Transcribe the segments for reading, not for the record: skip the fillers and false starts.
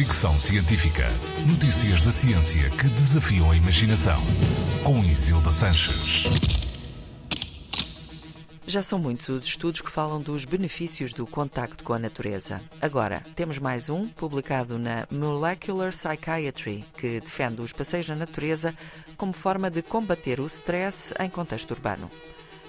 Fricção Científica. Notícias da ciência que desafiam a imaginação. Com Isilda Sanches. Já são muitos os estudos que falam dos benefícios do contacto com a natureza. Agora, temos mais um, publicado na Molecular Psychiatry, que defende os passeios na natureza como forma de combater o stress em contexto urbano.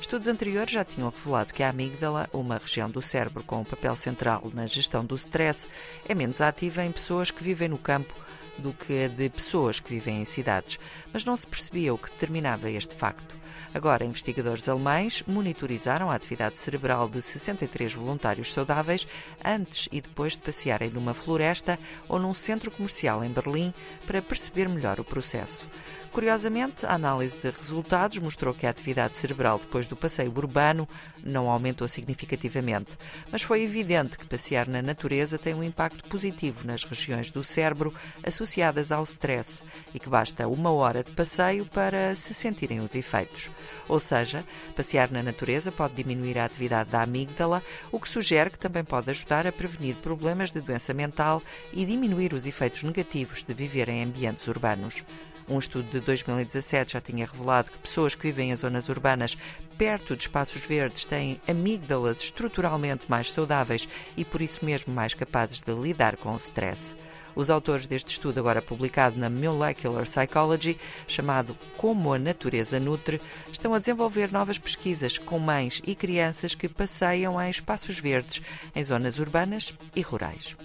Estudos anteriores já tinham revelado que a amígdala, uma região do cérebro com um papel central na gestão do stress, é menos ativa em pessoas que vivem no campo do que a de pessoas que vivem em cidades, mas não se percebia o que determinava este facto. Agora, investigadores alemães monitorizaram a atividade cerebral de 63 voluntários saudáveis antes e depois de passearem numa floresta ou num centro comercial em Berlim para perceber melhor o processo. Curiosamente, a análise de resultados mostrou que a atividade cerebral depois do passeio urbano não aumentou significativamente, mas foi evidente que passear na natureza tem um impacto positivo nas regiões do cérebro associadas ao stress e que basta uma hora de passeio para se sentirem os efeitos. Ou seja, passear na natureza pode diminuir a atividade da amígdala, o que sugere que também pode ajudar a prevenir problemas de doença mental e diminuir os efeitos negativos de viver em ambientes urbanos. Um estudo de 2017 já tinha revelado que pessoas que vivem em zonas urbanas perto de espaços verdes têm amígdalas estruturalmente mais saudáveis e por isso mesmo mais capazes de lidar com o stress. Os autores deste estudo, agora publicado na Molecular Psychology, chamado Como a Natureza Nutre, estão a desenvolver novas pesquisas com mães e crianças que passeiam em espaços verdes, em zonas urbanas e rurais.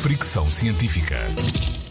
Fricção Científica.